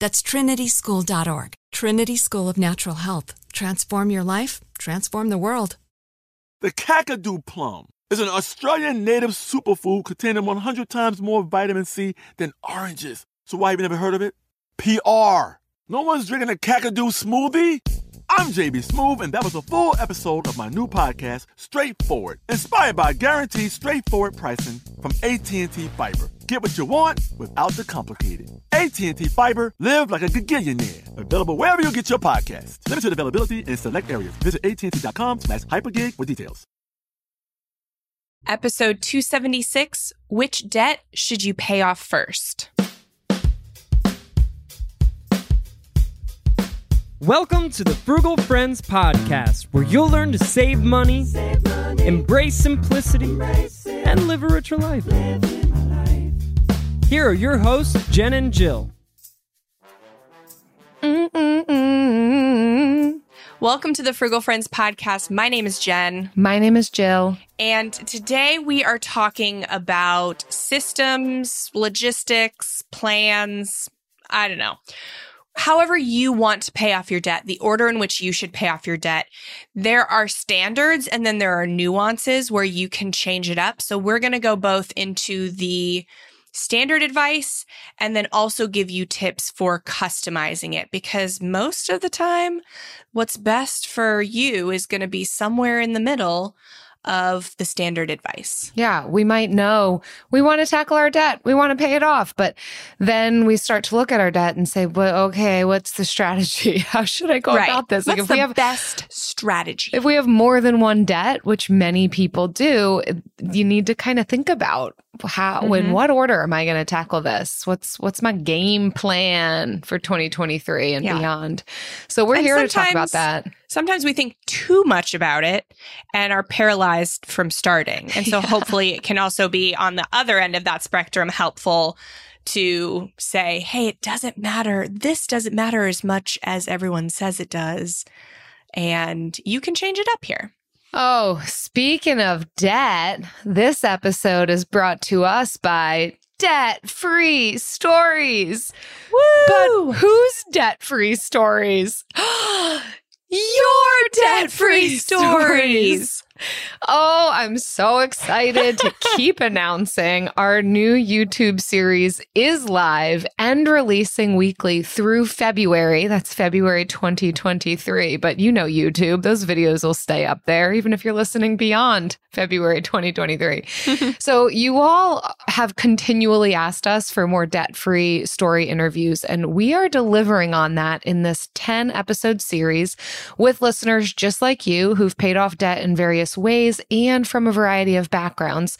That's trinityschool.org. Trinity School of Natural Health. Transform your life, transform the world. The Kakadu plum is an Australian native superfood containing 100 times more vitamin C than oranges. So why have you never heard of it? PR. No one's drinking a Kakadu smoothie? I'm J.B. Smooth, and that was a full episode of my new podcast, Straightforward, inspired by guaranteed straightforward pricing from AT&T Fiber. Get what you want without the complicated. AT&T Fiber, live like a gigillionaire. Available wherever you get your podcast. Limited availability in select areas. Visit AT&T.com/hypergig for details. Episode 276, which debt should you pay off first? Welcome to the Frugal Friends podcast, where you'll learn to save money embrace simplicity, and live a richer life. Here are your hosts, Jen and Jill. Welcome to the Frugal Friends podcast. My name is Jen. My name is Jill. And today we are talking about systems, logistics, plans, I don't know. However you want to pay off your debt, the order in which you should pay off your debt, there are standards and then there are nuances where you can change it up. So we're going to go both into the standard advice and then also give you tips for customizing it, because most of the time, what's best for you is going to be somewhere in the middle of the standard advice. Yeah, we might know we want to tackle our debt, we want to pay it off, but then we start to look at our debt and say, well, okay, what's the strategy? How should I go about this? Like, what's the best strategy? If we have more than one debt, which many people do, you need to kind of think about how, in what order am I going to tackle this? What's my game plan for 2023 and beyond? So we're here to talk about that. Sometimes we think too much about it and are paralyzed from starting. And so hopefully it can also be on the other end of that spectrum helpful to say, hey, it doesn't matter. This doesn't matter as much as everyone says it does. And you can change it up here. Oh, speaking of debt, this episode is brought to us by Debt-Free Stories. Woo! But whose Debt-Free Stories? Your Debt-Free Stories. Oh, I'm so excited to keep announcing our new YouTube series is live and releasing weekly through February. That's February 2023. But you know YouTube, those videos will stay up there, even if you're listening beyond February 2023. So you all have continually asked us for more debt-free story interviews, and we are delivering on that in this 10-episode series with listeners just like you who've paid off debt in various ways and from a variety of backgrounds.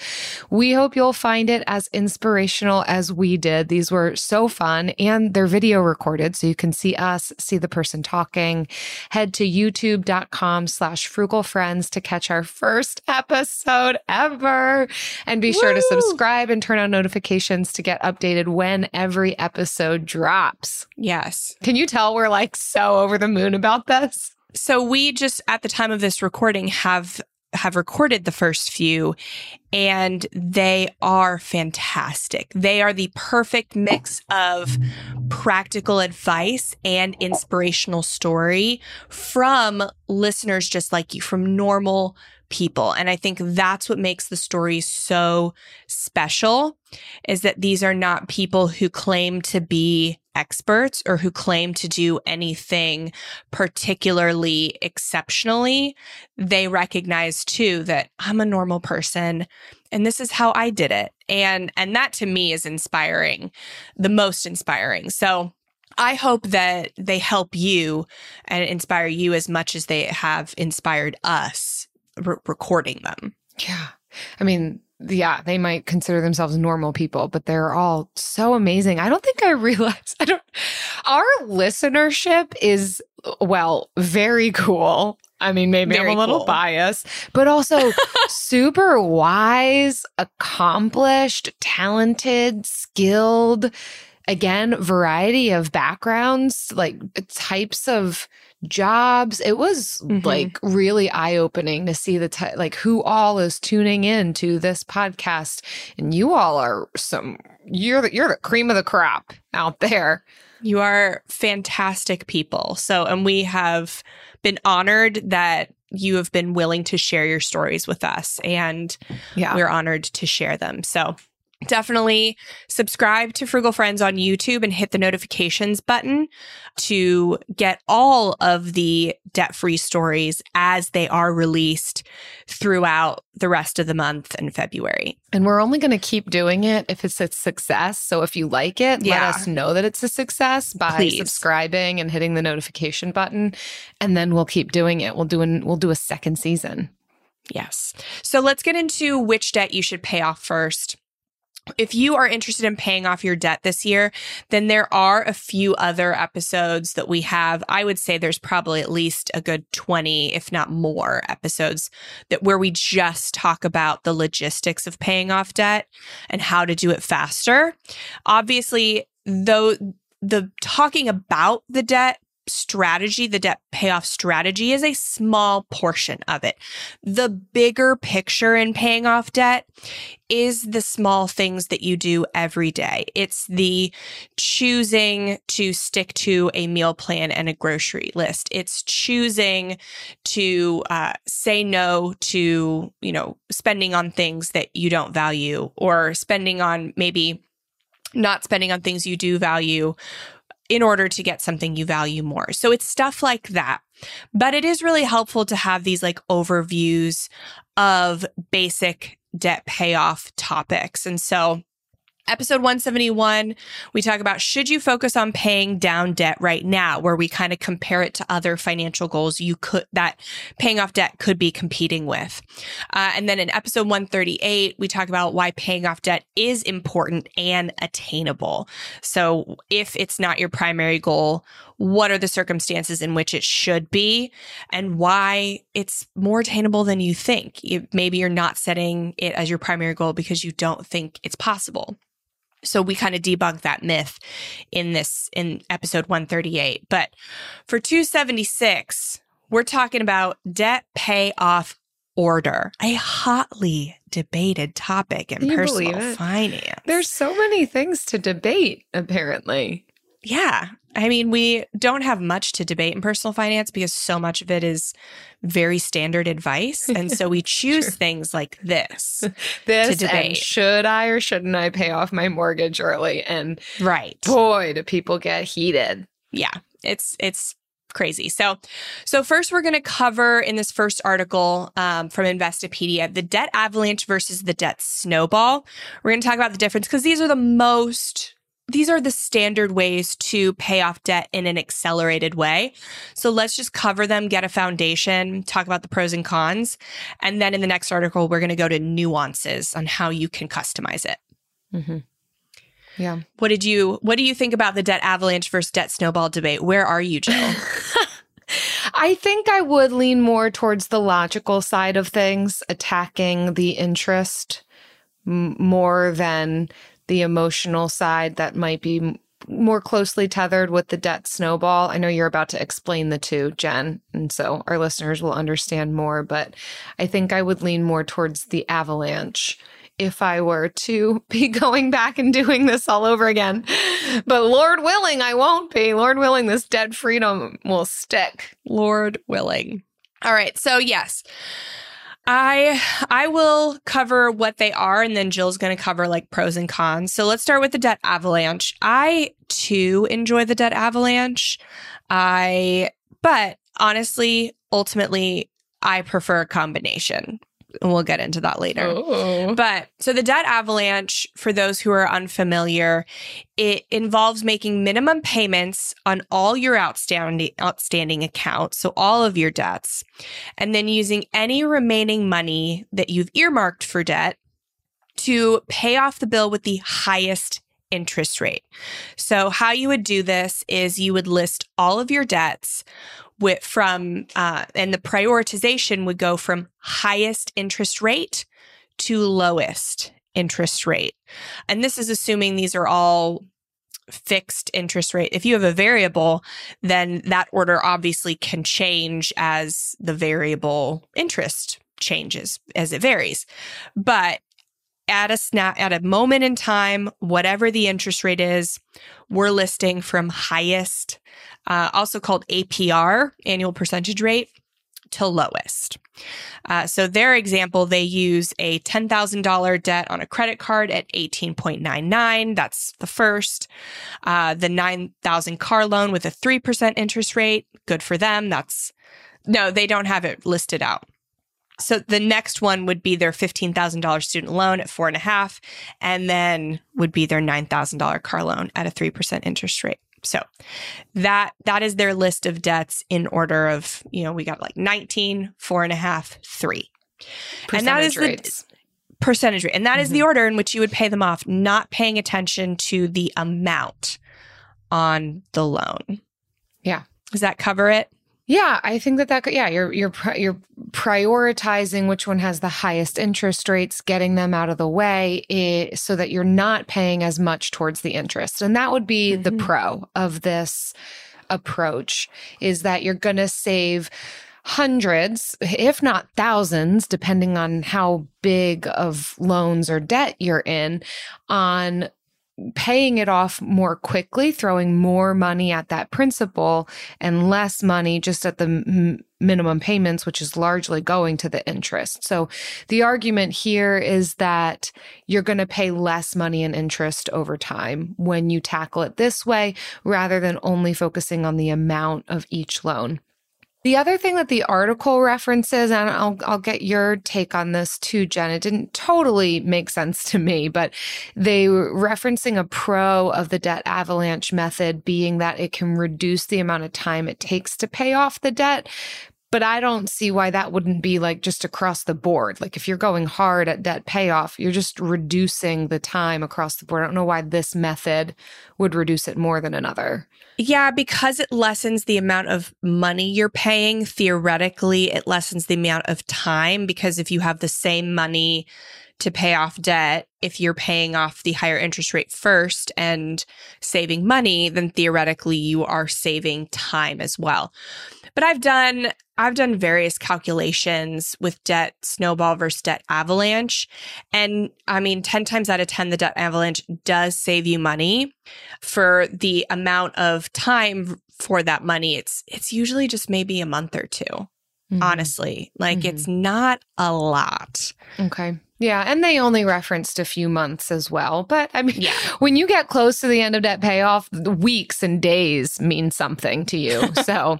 We hope you'll find it as inspirational as we did. These were so fun, and they're video recorded, so you can see us, see the person talking. Head to youtube.com/frugalfriends to catch our first episode ever. And be sure to subscribe and turn on notifications to get updated when every episode drops. Yes. Can you tell we're like so over the moon about this? So we just, at the time of this recording, have recorded the first few, and they are fantastic. They are the perfect mix of practical advice and inspirational story from listeners just like you, from normal people. And I think that's what makes the story so special, is that these are not people who claim to be experts or who claim to do anything particularly exceptionally. They recognize too that I'm a normal person and this is how I did it. And that to me is inspiring, the most inspiring. So I hope that they help you and inspire you as much as they have inspired us recording them. Yeah. I mean, yeah, they might consider themselves normal people, but they're all so amazing. I don't think I realized. Our listenership is, well, very cool. I mean, maybe very I'm a little biased, but also super wise, accomplished, talented, skilled. Again, variety of backgrounds, like types of jobs. It was like really eye-opening to see the like who all is tuning in to this podcast. And you all are you're the cream of the crop out there. You are fantastic people. So, and we have been honored that you have been willing to share your stories with us, and we're honored to share them. So definitely subscribe to Frugal Friends on YouTube and hit the notifications button to get all of the debt-free stories as they are released throughout the rest of the month in February. And we're only going to keep doing it if it's a success. So if you like it, let us know that it's a success by subscribing and hitting the notification button. And then we'll keep doing it. We'll do a second season. Yes. So let's get into which debt you should pay off first. If you are interested in paying off your debt this year, then there are a few other episodes that we have. I would say there's probably at least a good 20, if not more, episodes that where we just talk about the logistics of paying off debt and how to do it faster. Obviously, though, the talking about the debt strategy, the debt payoff strategy, is a small portion of it. The bigger picture in paying off debt is the small things that you do every day. It's the choosing to stick to a meal plan and a grocery list. It's choosing to say no to, spending on things that you don't value, or spending on maybe not spending on things you do value in order to get something you value more. So it's stuff like that. But it is really helpful to have these like overviews of basic debt payoff topics. And so episode 171, we talk about, should you focus on paying down debt right now, where we kind of compare it to other financial goals you could that paying off debt could be competing with. And then in episode 138, we talk about why paying off debt is important and attainable. So if it's not your primary goal, what are the circumstances in which it should be, and why it's more attainable than you think? Maybe you're not setting it as your primary goal because you don't think it's possible. So we kind of debunk that myth in episode 138. But for 276, we're talking about debt payoff order, a hotly debated topic in personal finance. There's so many things to debate, apparently. Yeah. I mean, we don't have much to debate in personal finance because so much of it is very standard advice. And so we choose things like this to debate. And should I or shouldn't I pay off my mortgage early? And boy, do people get heated. Yeah, it's crazy. So first, we're going to cover in this first article from Investopedia, the debt avalanche versus the debt snowball. We're going to talk about the difference because these are the standard ways to pay off debt in an accelerated way. So let's just cover them, get a foundation, talk about the pros and cons. And then in the next article, we're going to go to nuances on how you can customize it. Mm-hmm. Yeah. What do you think about the debt avalanche versus debt snowball debate? Where are you, Jill? I think I would lean more towards the logical side of things, attacking the interest more than the emotional side that might be more closely tethered with the debt snowball. I know you're about to explain the two, Jen, and so our listeners will understand more, but I think I would lean more towards the avalanche if I were to be going back and doing this all over again. But Lord willing, I won't be. Lord willing, this debt freedom will stick. Lord willing. All right. So yes, I will cover what they are, and then Jill's going to cover like pros and cons. So let's start with the debt avalanche. I too enjoy the debt avalanche. But honestly, ultimately, I prefer a combination. And we'll get into that later. Oh. But so the debt avalanche, for those who are unfamiliar, it involves making minimum payments on all your outstanding accounts, so all of your debts, and then using any remaining money that you've earmarked for debt to pay off the bill with the highest interest rate. So how you would do this is you would list all of your debts and the prioritization would go from highest interest rate to lowest interest rate. And this is assuming these are all fixed interest rate. If you have a variable, then that order obviously can change as the variable interest changes, as it varies. But at a moment in time, whatever the interest rate is, we're listing from highest, also called APR, annual percentage rate, to lowest. So their example, they use a $10,000 debt on a credit card at 18.99. That's the first. The $9,000 car loan with a 3% interest rate. Good for them. No, they don't have it listed out. So the next one would be their $15,000 student loan at 4.5%, and then would be their $9,000 car loan at a 3% interest rate. So that is their list of debts in order of, we got like 19, 4.5, 3. Percentage rate. And that is the order in which you would pay them off, not paying attention to the amount on the loan. Yeah. Does that cover it? Yeah, I think that could, you're prioritizing which one has the highest interest rates, getting them out of the way so that you're not paying as much towards the interest. And that would be the pro of this approach, is that you're going to save hundreds, if not thousands, depending on how big of loans or debt you're in, on paying it off more quickly, throwing more money at that principal and less money just at the minimum payments, which is largely going to the interest. So the argument here is that you're going to pay less money in interest over time when you tackle it this way, rather than only focusing on the amount of each loan. The other thing that the article references, and I'll get your take on this too, Jen, it didn't totally make sense to me, but they were referencing a pro of the debt avalanche method being that it can reduce the amount of time it takes to pay off the debt. But I don't see why that wouldn't be like just across the board. Like if you're going hard at debt payoff, you're just reducing the time across the board. I don't know why this method would reduce it more than another. Yeah, because it lessens the amount of money you're paying. Theoretically, it lessens the amount of time, because if you have the same money to pay off debt, if you're paying off the higher interest rate first and saving money, then theoretically you are saving time as well. But I've done various calculations with debt snowball versus debt avalanche. And 10 times out of 10, the debt avalanche does save you money. For the amount of time for that money, it's usually just maybe a month or two, honestly. Like it's not a lot. Okay. Yeah. And they only referenced a few months as well. But when you get close to the end of debt payoff, the weeks and days mean something to you. So,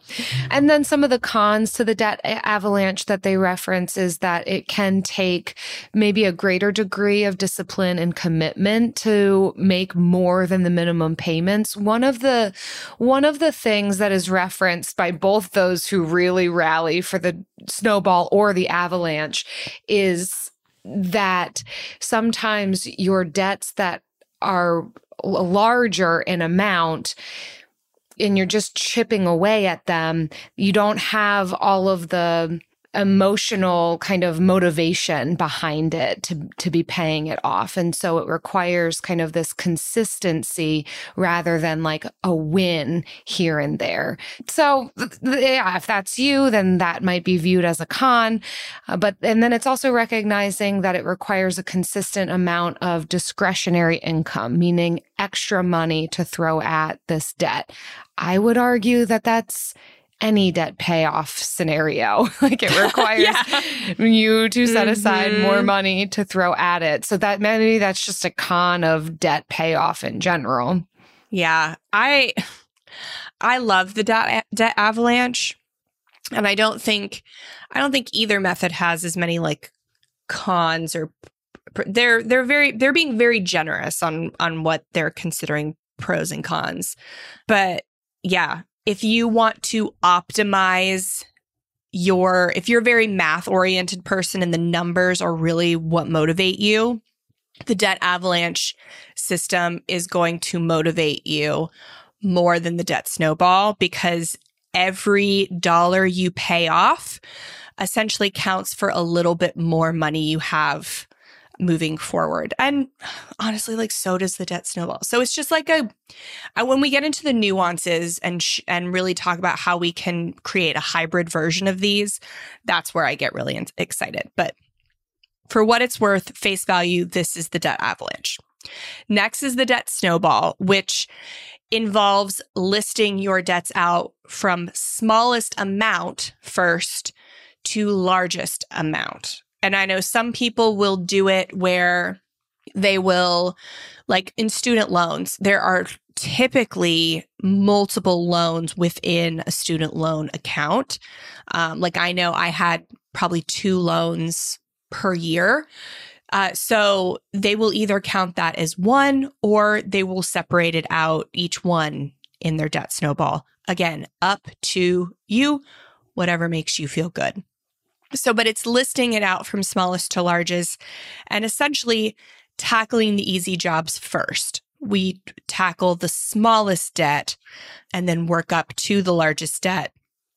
and then some of the cons to the debt avalanche that they reference is that it can take maybe a greater degree of discipline and commitment to make more than the minimum payments. One of the things that is referenced by both those who really rally for the snowball or the avalanche is that sometimes your debts that are larger in amount and you're just chipping away at them, you don't have all of the emotional kind of motivation behind it to be paying it off. And so it requires kind of this consistency rather than like a win here and there. So yeah, if that's you, then that might be viewed as a con. And then it's also recognizing that it requires a consistent amount of discretionary income, meaning extra money to throw at this debt. I would argue that that's any debt payoff scenario. Like it requires you to set aside more money to throw at it. So that maybe that's just a con of debt payoff in general. Yeah. I love the debt avalanche. And I don't think either method has as many like cons or they're being very generous on what they're considering pros and cons. But yeah, if you want to optimize if you're a very math oriented person and the numbers are really what motivate you, the debt avalanche system is going to motivate you more than the debt snowball, because every dollar you pay off essentially counts for a little bit more money you have moving forward. And honestly, like, so does the debt snowball. So it's just like when we get into the nuances and really talk about how we can create a hybrid version of these, that's where I get really excited. But for what it's worth, face value, this is the debt avalanche. Next is the debt snowball, which involves listing your debts out from smallest amount first to largest amount. And I know some people will do it where they will, like in student loans, there are typically multiple loans within a student loan account. Like I know I had probably 2 loans per year. So they will either count that as one or they will separate it out, each one in their debt snowball. Again, up to you, whatever makes you feel good. So, but it's listing it out from smallest to largest and essentially tackling the easy jobs first. We tackle the smallest debt and then work up to the largest debt,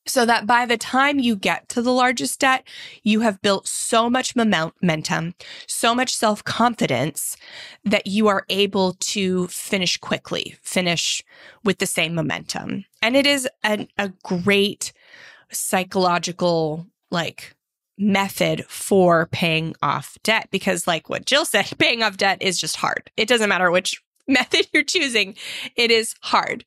so that by the time you get to the largest debt, you have built so much momentum, so much self-confidence that you are able to finish quickly, finish with the same momentum. And it is a great psychological, like, method for paying off debt, because like what Jill said, paying off debt is just hard. It doesn't matter which method you're choosing, it is hard.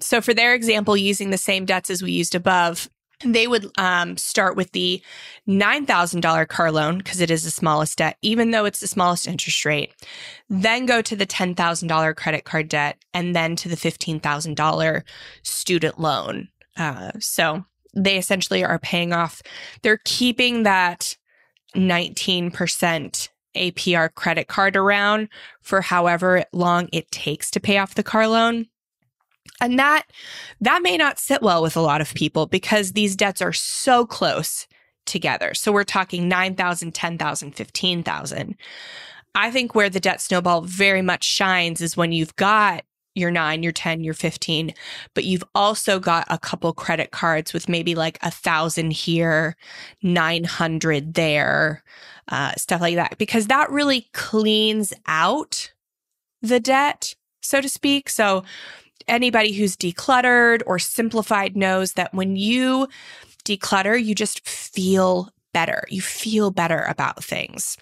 So for their example, using the same debts as we used above, they would start with the $9,000 car loan because it is the smallest debt, even though it's the smallest interest rate, then go to the $10,000 credit card debt, and then to the $15,000 student loan. So they essentially are paying off. They're keeping that 19% APR credit card around for however long it takes to pay off the car loan. And that may not sit well with a lot of people because these debts are so close together. So we're talking $9,000, $10,000, $15,000. I think where the debt snowball very much shines is when you've got your 9, your 10, your 15, but you've also got a couple credit cards with maybe like 1,000 here, 900 there, stuff like that, because that really cleans out the debt, so to speak. So anybody who's decluttered or simplified knows that when you declutter, you just feel better. You feel better about things.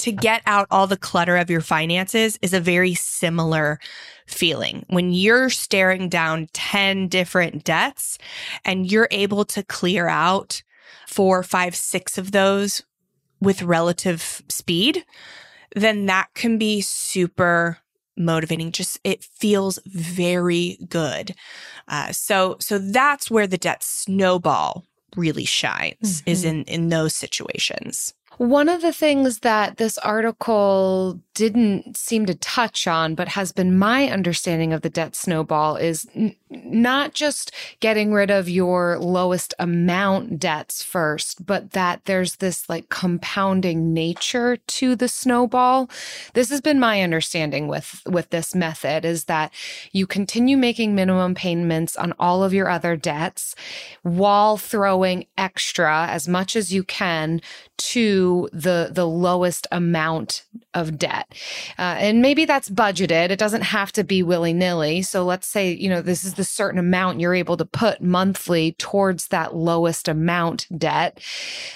To get out all the clutter of your finances is a very similar feeling. When you're staring down 10 different debts and you're able to clear out 4, 5, 6 of those with relative speed, then that can be super motivating. Just it feels very good. So that's where the debt snowball really shines, is in those situations. One of the things that this article didn't seem to touch on, but has been my understanding of the debt snowball, is not just getting rid of your lowest amount debts first, but that there's this like compounding nature to the snowball. This has been my understanding with this method, is that you continue making minimum payments on all of your other debts while throwing extra as much as you can to the lowest amount of debt. And maybe that's budgeted. It doesn't have to be willy-nilly. So let's say, this is the certain amount you're able to put monthly towards that lowest amount debt.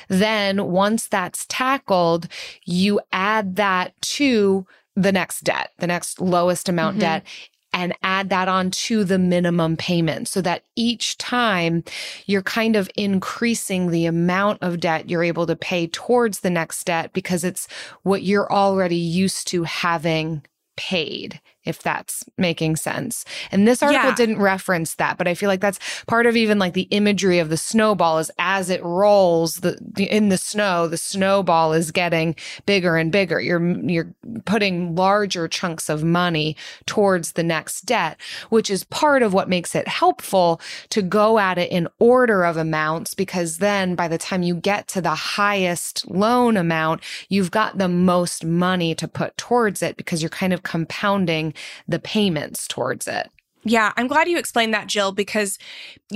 Then once that's tackled, you add that to the next debt, the next lowest amount debt. and add that on to the minimum payment so that each time you're kind of increasing the amount of debt you're able to pay towards the next debt because it's what you're already used to having paid, if that's making sense. And this article didn't reference that, but I feel like that's part of even like the imagery of the snowball is as it rolls in the snow, the snowball is getting bigger and bigger. You're putting larger chunks of money towards the next debt, which is part of what makes it helpful to go at it in order of amounts, because then by the time you get to the highest loan amount, you've got the most money to put towards it because you're kind of compounding the payments towards it. Yeah, I'm glad you explained that, Jill, because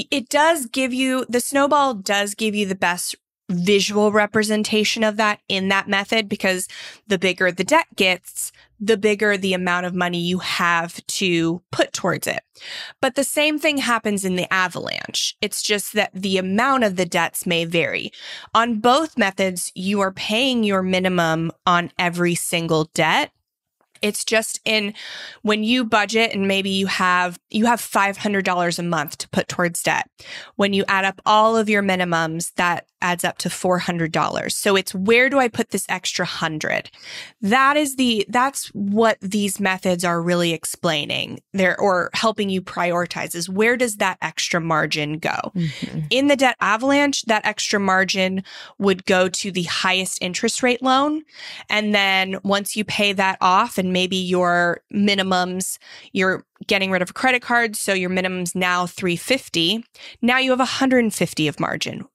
it does give you, the snowball does give you the best visual representation of that in that method, because the bigger the debt gets, the bigger the amount of money you have to put towards it. But the same thing happens in the avalanche. It's just that the amount of the debts may vary. On both methods, you are paying your minimum on every single debt. It's just when you budget and maybe you have $500 a month to put towards debt. When you add up all of your minimums, that adds up to $400. So it's, where do I put this extra $100? That's what these methods are really explaining there, or helping you prioritize, is where does that extra margin go? Mm-hmm. In the debt avalanche, that extra margin would go to the highest interest rate loan. And then once you pay that off, and maybe your minimums, you're getting rid of a credit card, so your minimum's now $350. Now you have $150 of margin.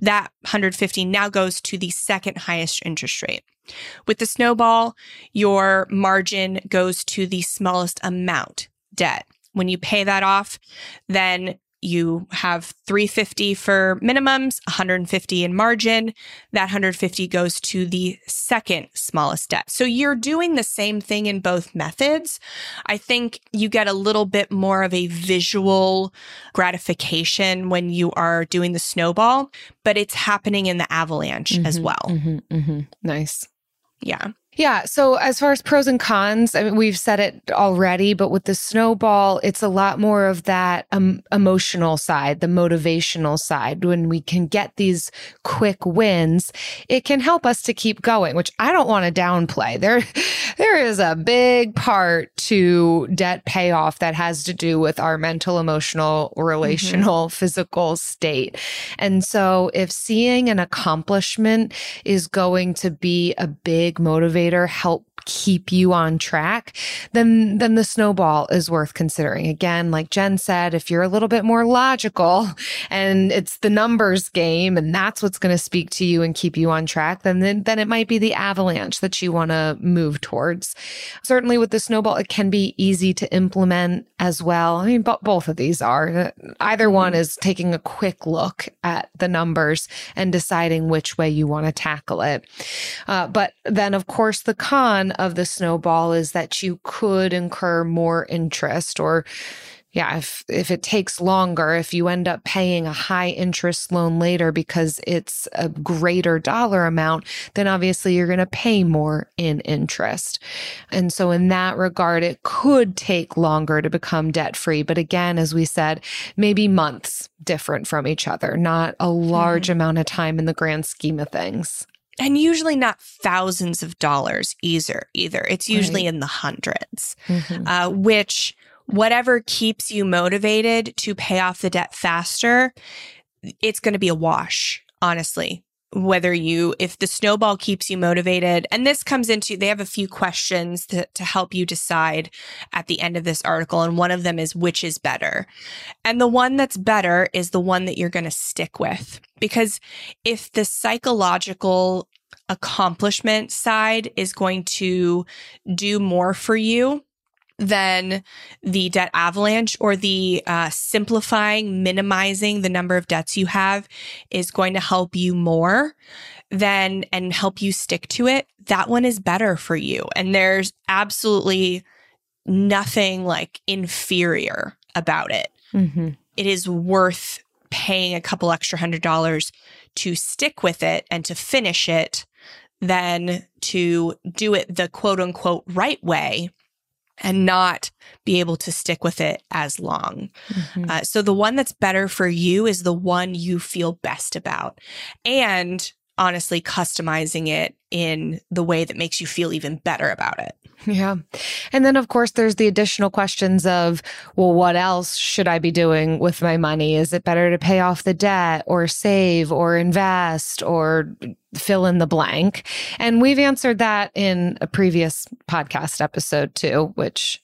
That $150 now goes to the second highest interest rate. With the snowball, your margin goes to the smallest amount debt. When you pay that off, then you have $350 for minimums, $150 in margin. That $150 goes to the second smallest debt. So you're doing the same thing in both methods. I think you get a little bit more of a visual gratification when you are doing the snowball, but it's happening in the avalanche as well. Mm-hmm, mm-hmm. Nice. Yeah. Yeah. So as far as pros and cons, I mean, we've said it already, but with the snowball, it's a lot more of that emotional side, the motivational side. When we can get these quick wins, it can help us to keep going, which I don't want to downplay. There is a big part to debt payoff that has to do with our mental, emotional, relational, physical state. And so if seeing an accomplishment is going to be a big motivator, help keep you on track, then the snowball is worth considering. Again, like Jen said, if you're a little bit more logical and it's the numbers game and that's what's going to speak to you and keep you on track, then it might be the avalanche that you want to move towards. Certainly with the snowball, it can be easy to implement as well. I mean, both of these are. Either one is taking a quick look at the numbers and deciding which way you want to tackle it. But then, of course, the con of the snowball is that you could incur more interest, or if it takes longer, if you end up paying a high interest loan later because it's a greater dollar amount, then obviously you're going to pay more in interest. And so in that regard, it could take longer to become debt-free. But again, as we said, maybe months different from each other, not a large amount of time in the grand scheme of things. And usually not thousands of dollars either. It's usually in the hundreds, which whatever keeps you motivated to pay off the debt faster, it's going to be a wash, honestly. If the snowball keeps you motivated, and this comes into, they have a few questions to help you decide at the end of this article. And one of them is, which is better? And the one that's better is the one that you're going to stick with. Because if the psychological accomplishment side is going to do more for you than the debt avalanche, or the simplifying, minimizing the number of debts you have is going to help you more and help you stick to it, that one is better for you. And there's absolutely nothing like inferior about it. Mm-hmm. It is worth paying a couple extra $100 to stick with it and to finish it than to do it the quote unquote right way and not be able to stick with it as long. Mm-hmm. So the one that's better for you is the one you feel best about. And honestly, customizing it in the way that makes you feel even better about it. Yeah. And then, of course, there's the additional questions of, well, what else should I be doing with my money? Is it better to pay off the debt or save or invest or fill in the blank? And we've answered that in a previous podcast episode, too, which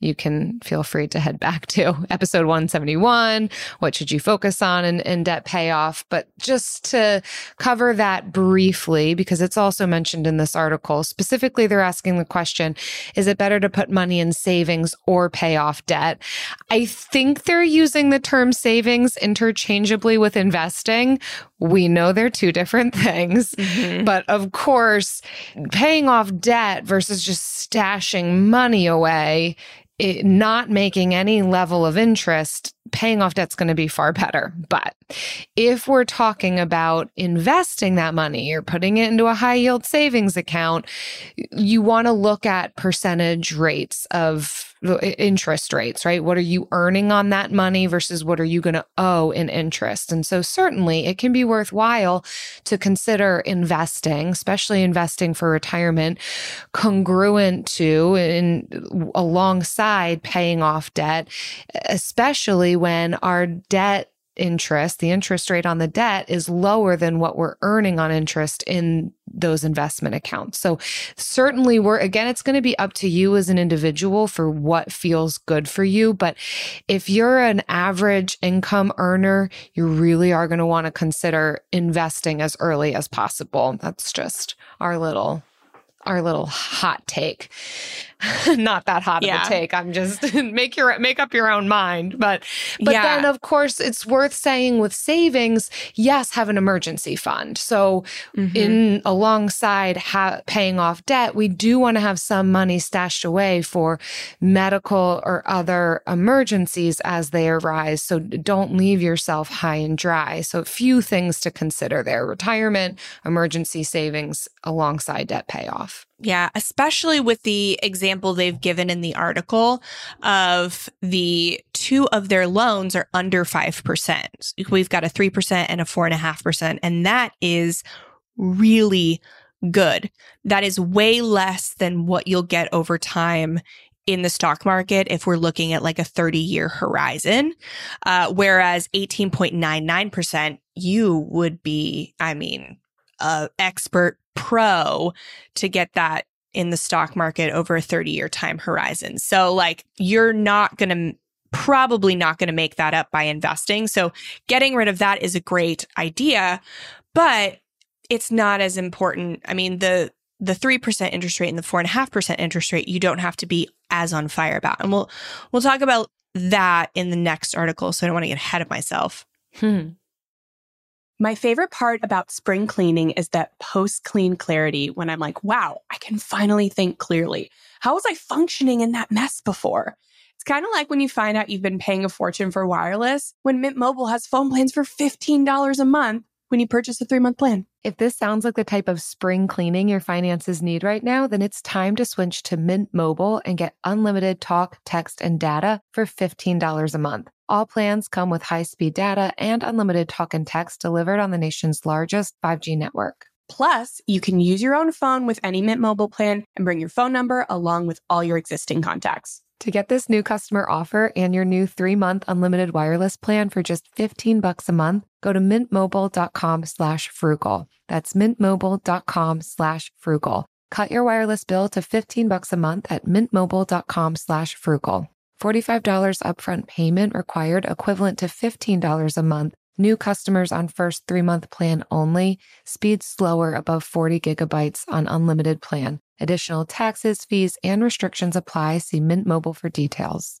you can feel free to head back to episode 171, what should you focus on in debt payoff? But just to cover that briefly, because it's also mentioned in this article, specifically they're asking the question, is it better to put money in savings or pay off debt? I think they're using the term savings interchangeably with investing. We know they're two different things, mm-hmm. but of course, paying off debt versus just stashing money away, not making any level of interest, paying off debt's going to be far better. But if we're talking about investing that money or putting it into a high yield savings account, you want to look at percentage rates of interest rates, right? What are you earning on that money versus what are you going to owe in interest? And so certainly it can be worthwhile to consider investing, especially investing for retirement, congruent to and alongside paying off debt, especially when our debt interest, the interest rate on the debt is lower than what we're earning on interest in those investment accounts. So certainly it's going to be up to you as an individual for what feels good for you. But if you're an average income earner, you really are going to want to consider investing as early as possible. That's just our little hot take. Not that hot of a take. I'm just make up your own mind. But then, of course, it's worth saying with savings, yes, have an emergency fund. So mm-hmm. alongside paying off debt, we do want to have some money stashed away for medical or other emergencies as they arise. So don't leave yourself high and dry. So a few things to consider there: retirement, emergency savings alongside debt payoff. Yeah, especially with the example they've given in the article of the two of their loans are under 5%. We've got a 3% and a 4.5%, and that is really good. That is way less than what you'll get over time in the stock market if we're looking at like a 30-year horizon, whereas 18.99%, you would be, an expert pro to get that in the stock market over a 30-year time horizon. So like you're probably not going to make that up by investing. So getting rid of that is a great idea, but it's not as important. The 3% interest rate and the 4.5% interest rate, you don't have to be as on fire about. And we'll talk about that in the next article. So I don't want to get ahead of myself. My favorite part about spring cleaning is that post-clean clarity when I'm like, wow, I can finally think clearly. How was I functioning in that mess before? It's kind of like when you find out you've been paying a fortune for wireless when Mint Mobile has phone plans for $15 a month when you purchase a 3-month plan. If this sounds like the type of spring cleaning your finances need right now, then it's time to switch to Mint Mobile and get unlimited talk, text, and data for $15 a month. All plans come with high-speed data and unlimited talk and text delivered on the nation's largest 5G network. Plus, you can use your own phone with any Mint Mobile plan and bring your phone number along with all your existing contacts. To get this new customer offer and your new 3-month unlimited wireless plan for just $15 a month, go to mintmobile.com/frugal. That's mintmobile.com/frugal. Cut your wireless bill to $15 a month at mintmobile.com/frugal. $45 upfront payment required, equivalent to $15 a month. New customers on first 3-month plan only. Speed slower above 40 gigabytes on unlimited plan. Additional taxes, fees, and restrictions apply. See Mint Mobile for details.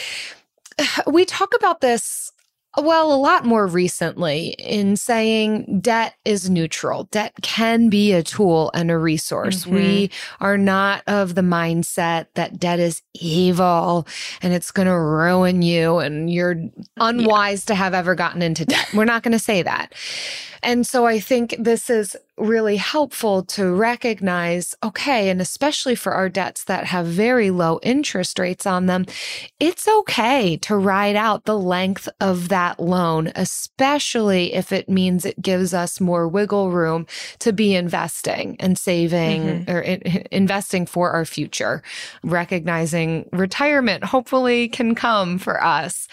we talk about this, well, a lot more recently in saying debt is neutral. Debt can be a tool and a resource. Mm-hmm. We are not of the mindset that debt is evil and it's going to ruin you and you're unwise to have ever gotten into debt. We're not going to say that. And so I think this is really helpful to recognize, okay, and especially for our debts that have very low interest rates on them, it's okay to ride out the length of that loan, especially if it means it gives us more wiggle room to be investing and saving or investing for our future, recognizing retirement hopefully can come for us,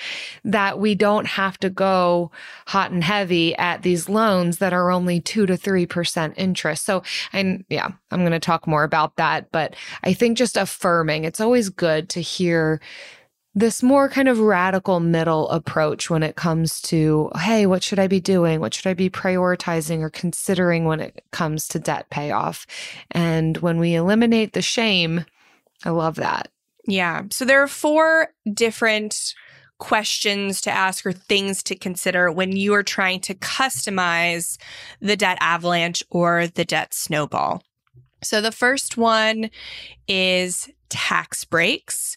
that we don't have to go hot and heavy at these loans that are only 2 to 3% interest. So, and yeah, I'm going to talk more about that, but I think just affirming, it's always good to hear this more kind of radical middle approach when it comes to, hey, what should I be doing? What should I be prioritizing or considering when it comes to debt payoff? And when we eliminate the shame, I love that. Yeah. So there are 4 different questions to ask or things to consider when you are trying to customize the debt avalanche or the debt snowball. So the first one is tax breaks.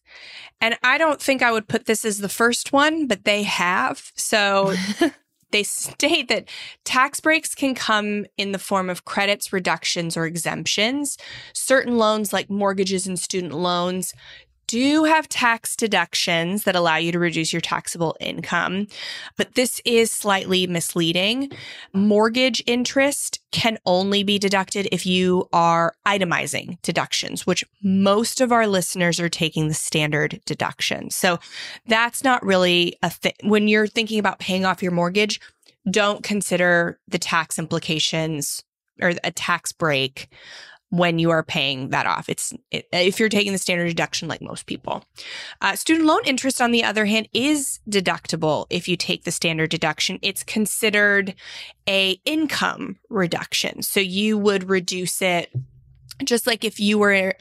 And I don't think I would put this as the first one, but they have. So they state that tax breaks can come in the form of credits, reductions, or exemptions. Certain loans like mortgages and student loans do have tax deductions that allow you to reduce your taxable income, but this is slightly misleading. Mortgage interest can only be deducted if you are itemizing deductions, which most of our listeners are taking the standard deduction. So that's not really a thing. When you're thinking about paying off your mortgage, don't consider the tax implications or a tax break when you are paying that off. If you're taking the standard deduction like most people. Student loan interest, on the other hand, is deductible if you take the standard deduction. It's considered a income reduction. So you would reduce it just like if you were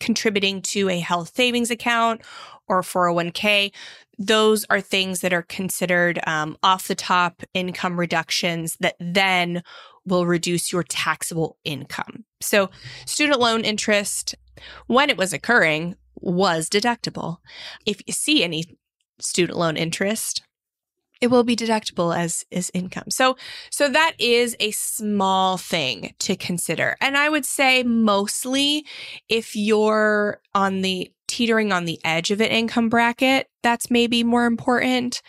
contributing to a health savings account or 401k. Those are things that are considered off-the-top income reductions that then will reduce your taxable income. So student loan interest, when it was occurring, was deductible. If you see any student loan interest, it will be deductible as income. So that is a small thing to consider. And I would say mostly if you're teetering on the edge of an income bracket, that's maybe more important.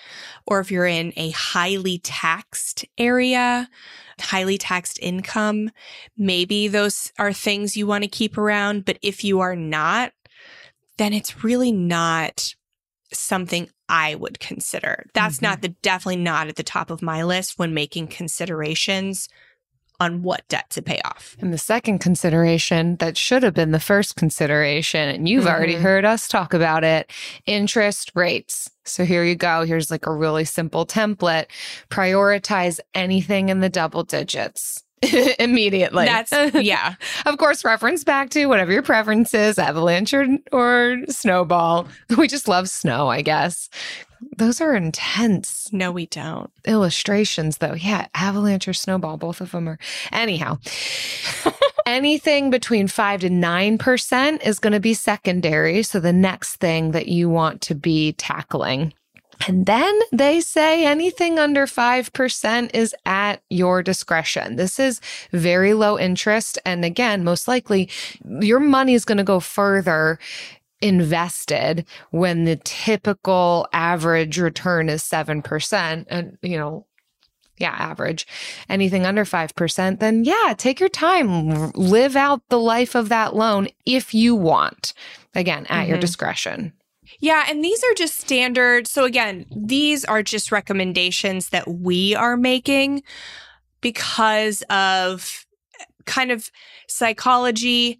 Or if you're in a highly taxed area, highly taxed income, maybe those are things you want to keep around. But if you are not, then it's really not something I would consider. That's definitely not at the top of my list when making considerations on what debt to pay off. And the second consideration that should have been the first consideration, and you've already heard us talk about it, interest rates. So here you go. Here's like a really simple template. Prioritize anything in the double digits. Immediately. Yeah. Of course, reference back to whatever your preference is, avalanche or snowball. We just love snow, I guess. Those are intense. No, we don't. Illustrations, though. Yeah, avalanche or snowball, both of them are. Anyhow, anything between 5 to 9% is going to be secondary. So the next thing that you want to be tackling. And then they say anything under 5% is at your discretion. This is very low interest. And again, most likely your money is going to go further invested when the typical average return is 7%. And, average. Anything under 5%, then yeah, take your time. Live out the life of that loan if you want. Again, at your discretion. Yeah, and these are just standard. So again, these are just recommendations that we are making because of kind of psychology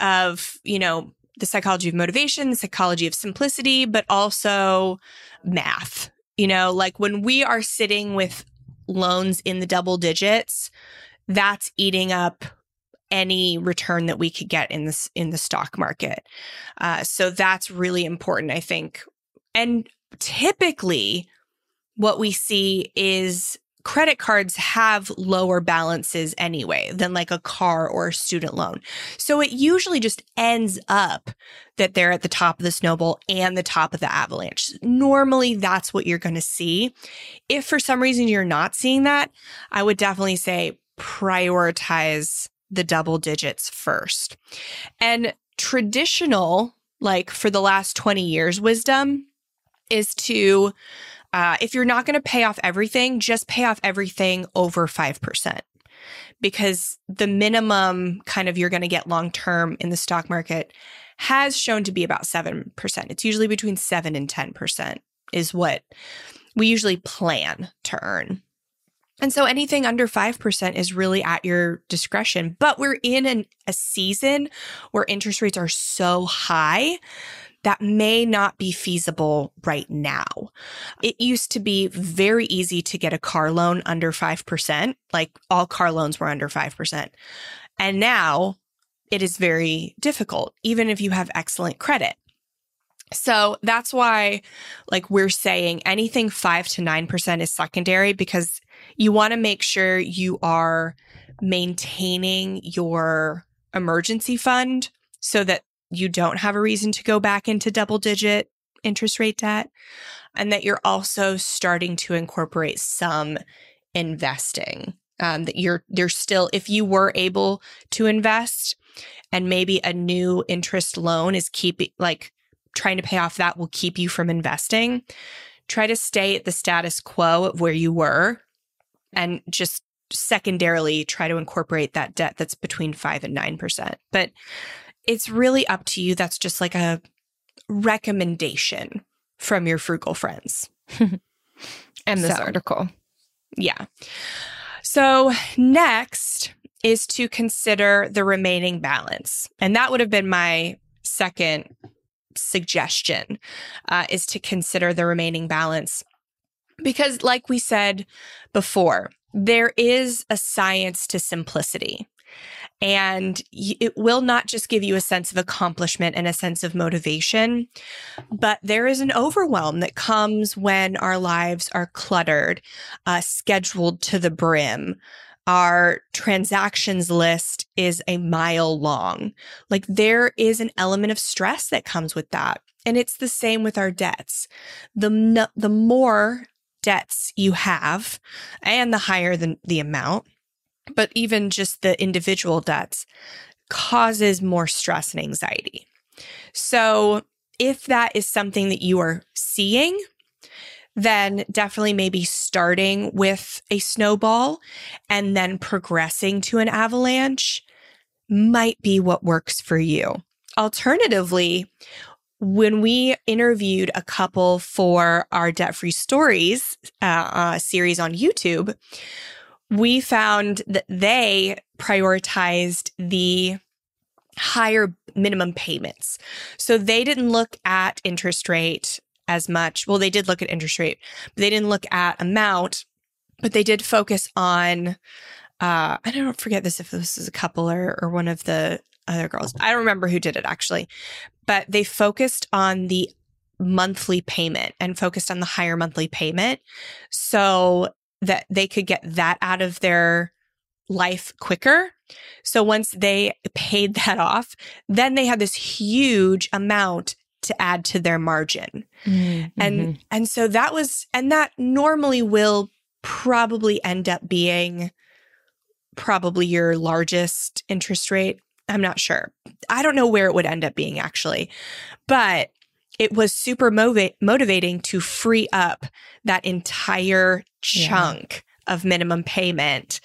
of, the psychology of motivation, the psychology of simplicity, but also math. Like when we are sitting with loans in the double digits, that's eating up any return that we could get in the stock market. So that's really important, I think. And typically what we see is credit cards have lower balances anyway than like a car or a student loan. So it usually just ends up that they're at the top of the snowball and the top of the avalanche. Normally, that's what you're going to see. If for some reason you're not seeing that, I would definitely say prioritize the double digits first. And traditional, like for the last 20 years, wisdom is to, if you're not going to pay off everything, just pay off everything over 5%. Because the minimum kind of you're going to get long-term in the stock market has shown to be about 7%. It's usually between 7 and 10% is what we usually plan to earn. And so anything under 5% is really at your discretion. But we're in a season where interest rates are so high that may not be feasible right now. It used to be very easy to get a car loan under 5%. Like all car loans were under 5%. And now it is very difficult, even if you have excellent credit. So that's why, like, we're saying anything 5 to 9% is secondary, because you want to make sure you are maintaining your emergency fund so that you don't have a reason to go back into double-digit interest rate debt, and that you're also starting to incorporate some investing, that you're still, if you were able to invest, and maybe a new interest loan is keeping, like, trying to pay off that will keep you from investing. Try to stay at the status quo of where you were and just secondarily try to incorporate that debt that's between 5 and 9%. But it's really up to you. That's just like a recommendation from your frugal friends. And this article. Yeah. So next is to consider the remaining balance. And that would have been my second suggestion, is to consider the remaining balance. Because like we said before, there is a science to simplicity, and it will not just give you a sense of accomplishment and a sense of motivation, but there is an overwhelm that comes when our lives are cluttered, scheduled to the brim. Our transactions list is a mile long. Like, there is an element of stress that comes with that. And it's the same with our debts. The more debts you have, and the higher the amount, but even just the individual debts, causes more stress and anxiety. So if that is something that you are seeing, then definitely maybe starting with a snowball and then progressing to an avalanche might be what works for you. Alternatively, when we interviewed a couple for our Debt-Free Stories series on YouTube, we found that they prioritized the higher minimum payments. So they didn't look at interest rate as much. Well, they did look at interest rate, but they didn't look at amount, but they did focus on, I don't forget this if this is a couple or one of the other girls. I don't remember who did it actually, but they focused on the monthly payment and focused on the higher monthly payment so that they could get that out of their life quicker. So once they paid that off, then they had this huge amount to add to their margin. Mm-hmm. And so that was, and that normally will probably end up being probably your largest interest rate. I'm not sure. I don't know where it would end up being actually, but it was super motivating to free up that entire chunk of minimum payment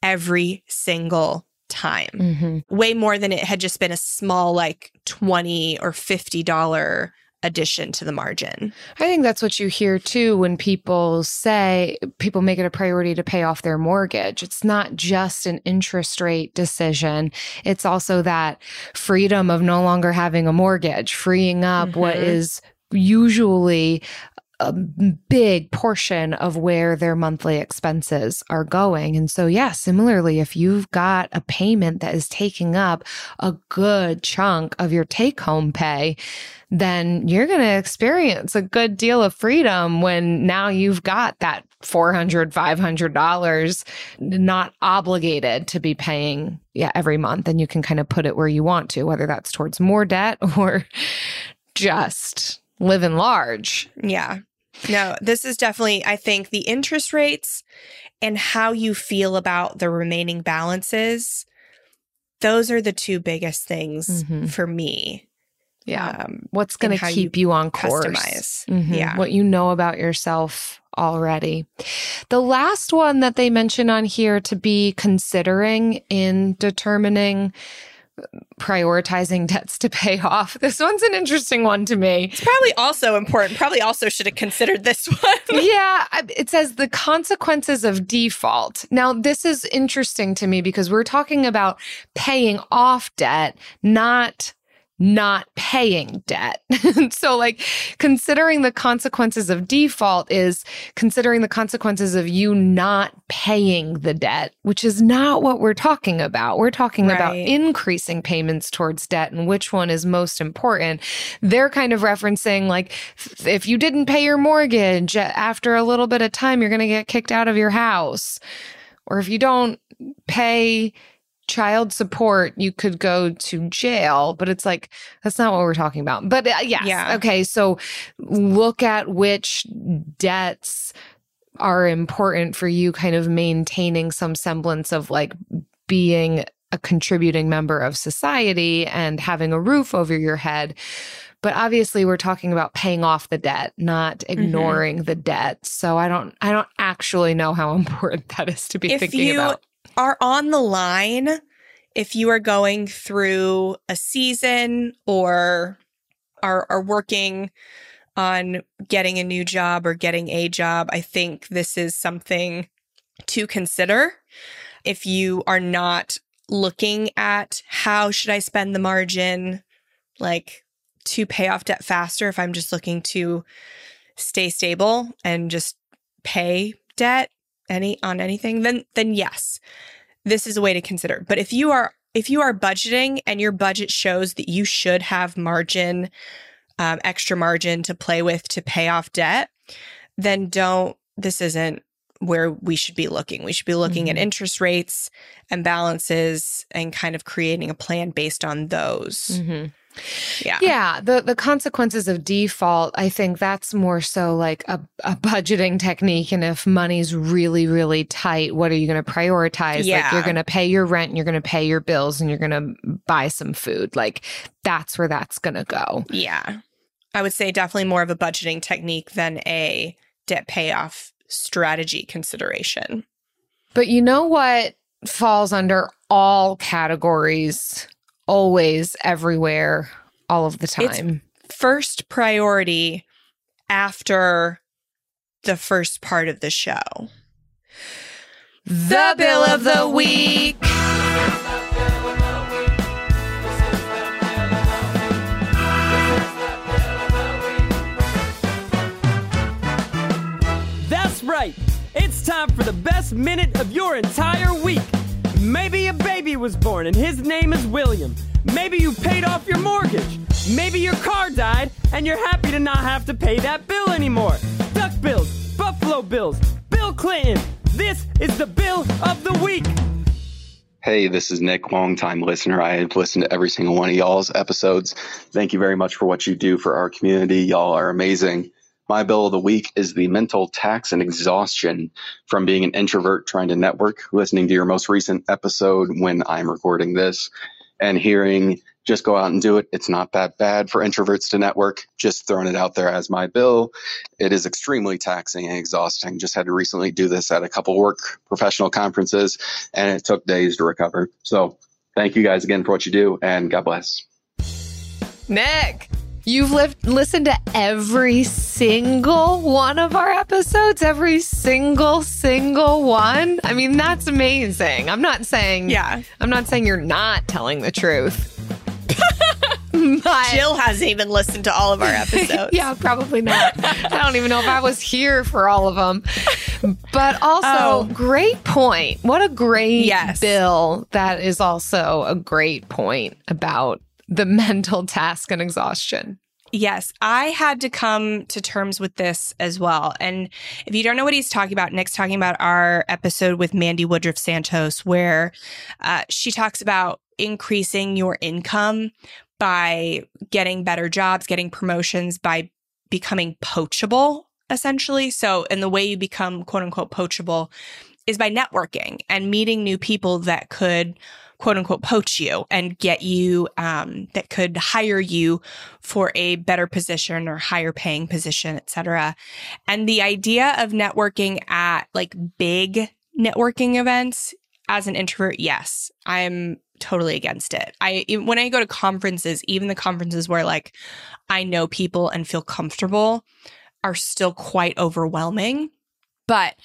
every single time. Mm-hmm. Way more than it had just been a small like $20 or $50 addition to the margin. I think that's what you hear too when people say people make it a priority to pay off their mortgage. It's not just an interest rate decision. It's also that freedom of no longer having a mortgage, freeing up what is usually a big portion of where their monthly expenses are going. And so, yeah, similarly, if you've got a payment that is taking up a good chunk of your take-home pay, then you're going to experience a good deal of freedom when now you've got that $400, $500 not obligated to be paying every month. And you can kind of put it where you want to, whether that's towards more debt or just living large. Yeah. No, this is definitely, I think, the interest rates and how you feel about the remaining balances. Those are the two biggest things for me. Yeah. What's going to keep you on course? Yeah. What you know about yourself already. The last one that they mention on here to be considering in determining prioritizing debts to pay off. This one's an interesting one to me. It's probably also important. Probably also should have considered this one. Yeah. It says the consequences of default. Now, this is interesting to me because we're talking about paying off debt, not paying debt. So like considering the consequences of default is considering the consequences of you not paying the debt, which is not what we're talking about. We're talking about increasing payments towards debt and which one is most important. They're kind of referencing like if you didn't pay your mortgage after a little bit of time, you're going to get kicked out of your house. Or if you don't pay child support, you could go to jail, but it's like, that's not what we're talking about. But yeah. Okay. So look at which debts are important for you kind of maintaining some semblance of like being a contributing member of society and having a roof over your head. But obviously we're talking about paying off the debt, not ignoring the debt. So I don't actually know how important that is to be thinking about. Are on the line if you are going through a season or are working on getting a new job or getting a job. I think this is something to consider. If you are not looking at how should I spend the margin, like to pay off debt faster, if I'm just looking to stay stable and just pay debt, anything, then yes, this is a way to consider. But if you are budgeting and your budget shows that you should have margin, extra margin to play with to pay off debt, then this isn't where we should be looking. We should be looking at interest rates and balances and kind of creating a plan based on those. Yeah. The consequences of default, I think that's more so like a budgeting technique. And if money's really, really tight, what are you going to prioritize? Yeah. Like you're going to pay your rent, and you're going to pay your bills, and you're going to buy some food. Like that's where that's going to go. Yeah. I would say definitely more of a budgeting technique than a debt payoff strategy consideration. But you know what falls under all categories? Always, everywhere, all of the time. It's first priority after the first part of the show. The Bill of the Week. That's right. It's time for the best minute of your entire week. Maybe a baby was born and his name is William. Maybe you paid off your mortgage. Maybe your car died and you're happy to not have to pay that bill anymore. Duck bills, Buffalo Bills, Bill Clinton. This is the Bill of the Week. Hey, this is Nick, longtime listener. I have listened to every single one of y'all's episodes. Thank you very much for what you do for our community. Y'all are amazing. My Bill of the Week is the mental tax and exhaustion from being an introvert trying to network, listening to your most recent episode when I'm recording this, and hearing just go out and do it. It's not that bad for introverts to network. Just throwing it out there as my bill. It is extremely taxing and exhausting. Just had to recently do this at a couple work professional conferences, and it took days to recover. So thank you guys again for what you do, and God bless. Nick, you've listened to every single one of our episodes, every single one. I mean, that's amazing. I'm not saying you're not telling the truth. But Jill hasn't even listened to all of our episodes. Yeah, probably not. I don't even know if I was here for all of them. But also, great point. What a great bill. That is also a great point about the mental task and exhaustion. Yes, I had to come to terms with this as well. And if you don't know what he's talking about, Nick's talking about our episode with Mandy Woodruff Santos, where she talks about increasing your income by getting better jobs, getting promotions, by becoming poachable, essentially. So, and the way you become, quote unquote, poachable is by networking and meeting new people that could, quote unquote, poach you and get you, that could hire you for a better position or higher paying position, et cetera. And the idea of networking at like big networking events as an introvert, yes, I'm totally against it. When I go to conferences, even the conferences where like I know people and feel comfortable are still quite overwhelming. But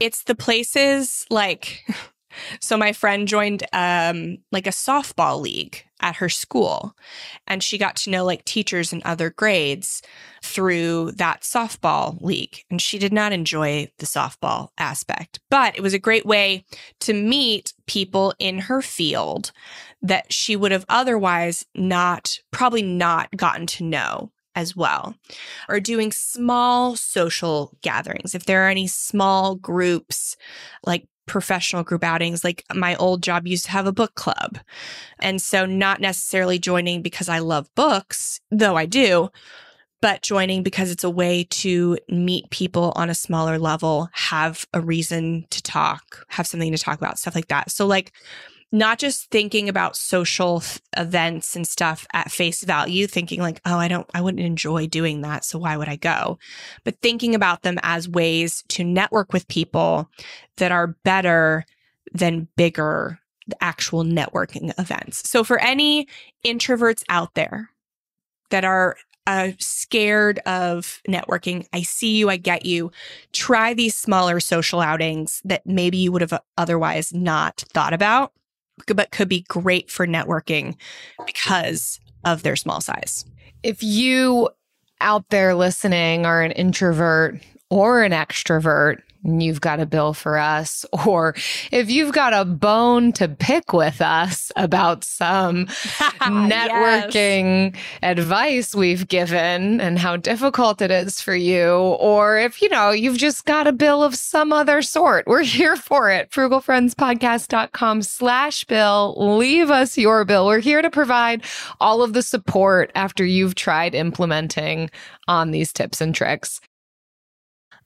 it's the places like, so my friend joined like a softball league at her school, and she got to know like teachers in other grades through that softball league. And she did not enjoy the softball aspect, but it was a great way to meet people in her field that she would have otherwise probably not gotten to know as well. Or doing small social gatherings. If there are any small groups, like professional group outings, like my old job used to have a book club. And so not necessarily joining because I love books, though I do, but joining because it's a way to meet people on a smaller level, have a reason to talk, have something to talk about, stuff like that. So like not just thinking about social events and stuff at face value, thinking like, oh, I wouldn't enjoy doing that, so why would I go? But thinking about them as ways to network with people that are better than bigger actual networking events. So for any introverts out there that are scared of networking, I see you, I get you. Try these smaller social outings that maybe you would have otherwise not thought about, but could be great for networking because of their small size. If you out there listening are an introvert or an extrovert, and you've got a bill for us, or if you've got a bone to pick with us about some networking advice we've given and how difficult it is for you, or if, you know, you've just got a bill of some other sort, we're here for it. frugalfriendspodcast.com/bill. Leave us your bill. We're here to provide all of the support after you've tried implementing on these tips and tricks.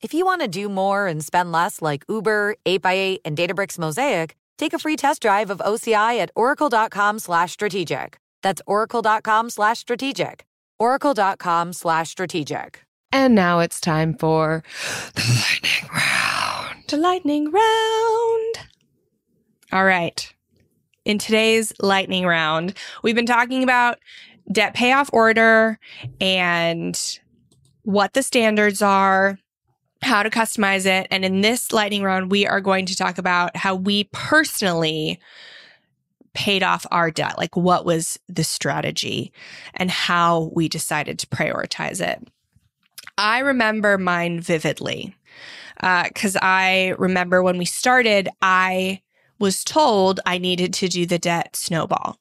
If you want to do more and spend less like Uber, 8x8, and Databricks Mosaic, take a free test drive of OCI at oracle.com/strategic. That's oracle.com/strategic. Oracle.com/strategic. And now it's time for the lightning round. The lightning round. All right. In today's lightning round, we've been talking about debt payoff order and what the standards are, how to customize it. And in this lightning round, we are going to talk about how we personally paid off our debt, like what was the strategy and how we decided to prioritize it. I remember mine vividly because I remember when we started, I was told I needed to do the debt snowball.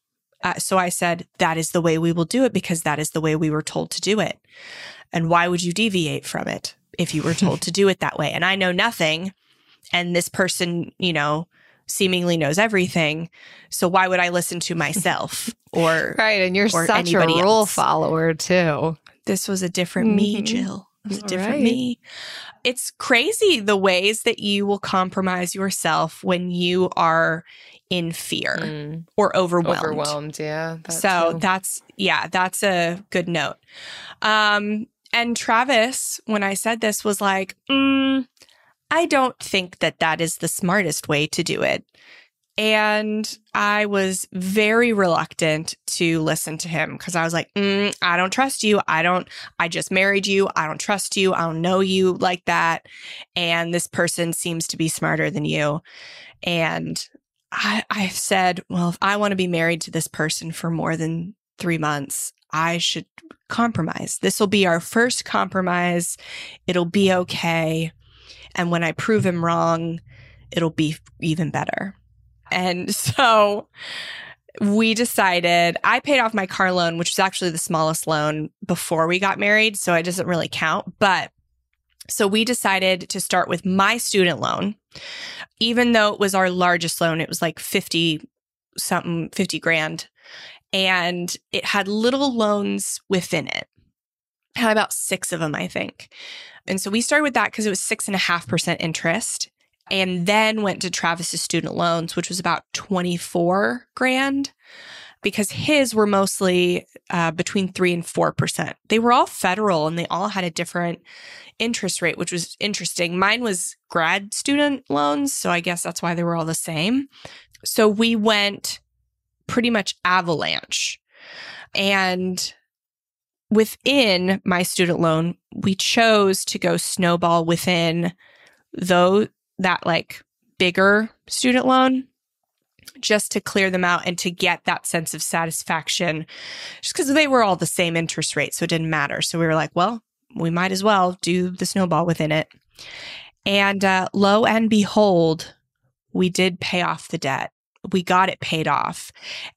So I said, that is the way we will do it because that is the way we were told to do it. And why would you deviate from it if you were told to do it that way? And I know nothing. And this person, you know, seemingly knows everything. So why would I listen to myself or right? And you're such a rule follower too. This was a different me, Jill. It was a different me. It's crazy the ways that you will compromise yourself when you are in fear or overwhelmed. That's a good note. And Travis, when I said this, was like, I don't think that that is the smartest way to do it. And I was very reluctant to listen to him because I was like, I don't trust you. I just married you. I don't trust you. I don't know you like that. And this person seems to be smarter than you. And I said, well, if I want to be married to this person for more than 3 months, I should compromise. This will be our first compromise. It'll be okay. And when I prove him wrong, it'll be even better. And so we decided, I paid off my car loan, which was actually the smallest loan before we got married, so it doesn't really count. But so we decided to start with my student loan, even though it was our largest loan. It was like 50 grand. And it had little loans within it. It had about 6 of them, I think. And so we started with that because it was 6.5% interest. And then went to Travis's student loans, which was about 24 grand, because his were mostly between 3 and 4%. They were all federal and they all had a different interest rate, which was interesting. Mine was grad student loans, so I guess that's why they were all the same. So we went pretty much avalanche. And within my student loan, we chose to go snowball within that like bigger student loan just to clear them out and to get that sense of satisfaction just because they were all the same interest rate. So it didn't matter. So we were like, well, we might as well do the snowball within it. And lo and behold, we did pay off the debt. We got it paid off,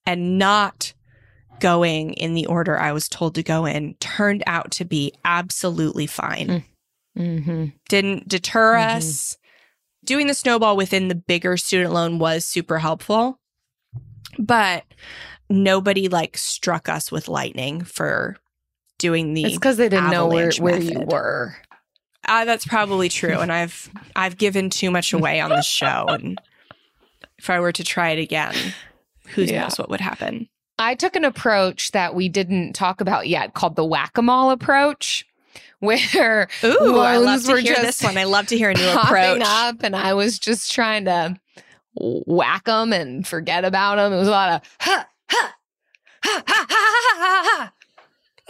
and not going in the order I was told to go in turned out to be absolutely fine. Mm-hmm. Didn't deter us. Doing the snowball within the bigger student loan was super helpful, but nobody like struck us with lightning for doing the avalanche. It's because they didn't know where you were. That's probably true. And I've given too much away on this show. And if I were to try it again, who knows what would happen? I took an approach that we didn't talk about yet called the whack-a-mole approach, where I love to hear a new approach. Up, and I was just trying to whack them and forget about them. It was a lot of ha, ha, ha, ha, ha, ha,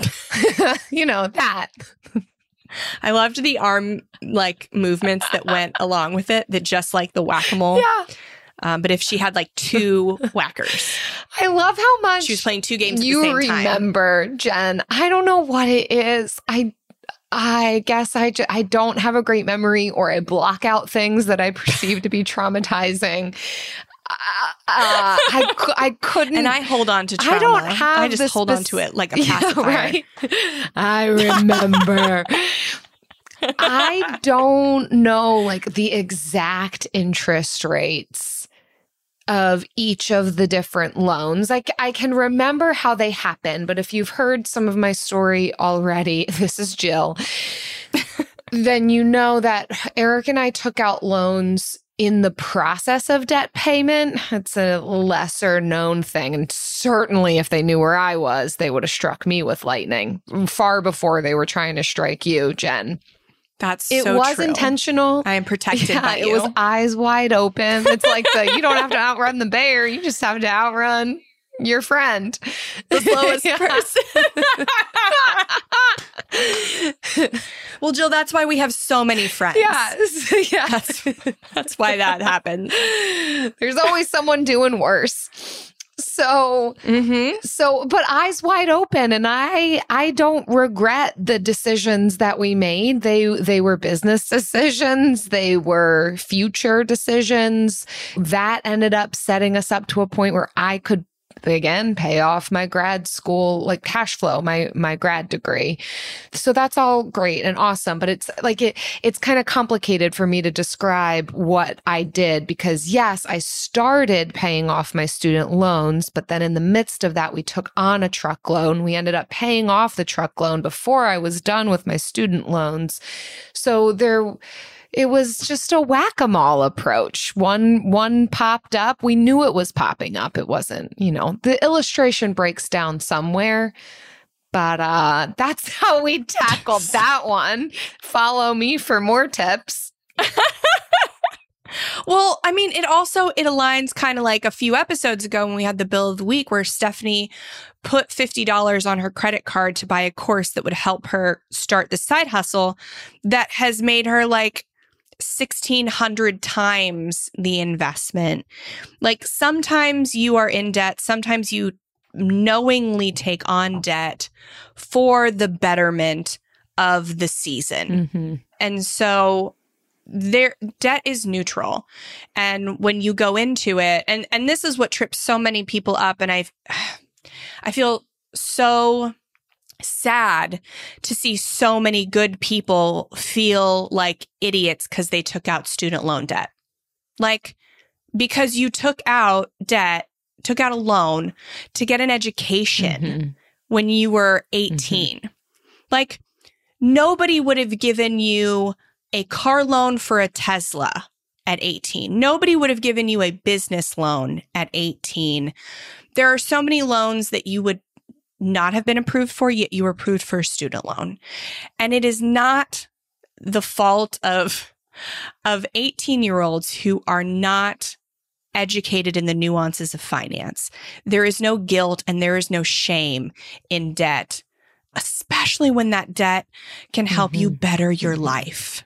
ha. You know, that. I loved the arm like movements that went along with it, that just like the whack-a-mole. Yeah. But if she had like two whackers. I love how much she was playing two games at the same time. You remember, Jen. I don't know what it is. I guess I don't have a great memory, or I block out things that I perceive to be traumatizing. I couldn't. And I hold on to trauma. I don't have I just hold on to it like a pacifier. Yeah, right? I remember. I don't know like the exact interest rates of each of the different loans. Like I can remember how they happen, but if you've heard some of my story already, this is Jill, then you know that Eric and I took out loans in the process of debt payment. It's a lesser known thing. And certainly if they knew where I was, they would have struck me with lightning far before they were trying to strike you, Jen. That's so true. It was intentional. I am protected by you. It was eyes wide open. It's like you don't have to outrun the bear. You just have to outrun your friend. The slowest person. Well, Jill, that's why we have so many friends. Yes. That's why that happens. There's always someone doing worse. So, but eyes wide open, and I don't regret the decisions that we made. They were business decisions. They were future decisions that ended up setting us up to a point where I could again pay off my grad school, like cash flow, my grad degree. So that's all great and awesome, but it's like it's kind of complicated for me to describe what I did, because yes, I started paying off my student loans, but then in the midst of that, we took on a truck loan. We ended up paying off the truck loan before I was done with my student loans. So it was just a whack-a-mole approach. One popped up. We knew it was popping up. It wasn't, the illustration breaks down somewhere, but that's how we tackled that one. Follow me for more tips. Well, I mean, it aligns kind of like a few episodes ago when we had the bill of the week where Stephanie put $50 on her credit card to buy a course that would help her start the side hustle that has made her like 1,600 times the investment. Like sometimes you are in debt, sometimes you knowingly take on debt for the betterment of the season. Mm-hmm. And so their debt is neutral. And when you go into it, and this is what trips so many people up, and I feel so sad to see so many good people feel like idiots because they took out student loan debt. Like, because you took out a loan to get an education when you were 18. Mm-hmm. Like, nobody would have given you a car loan for a Tesla at 18. Nobody would have given you a business loan at 18. There are so many loans that you would not have been approved for, yet you were approved for a student loan. And it is not the fault of 18-year-olds who are not educated in the nuances of finance. There is no guilt and there is no shame in debt, especially when that debt can help you better your life.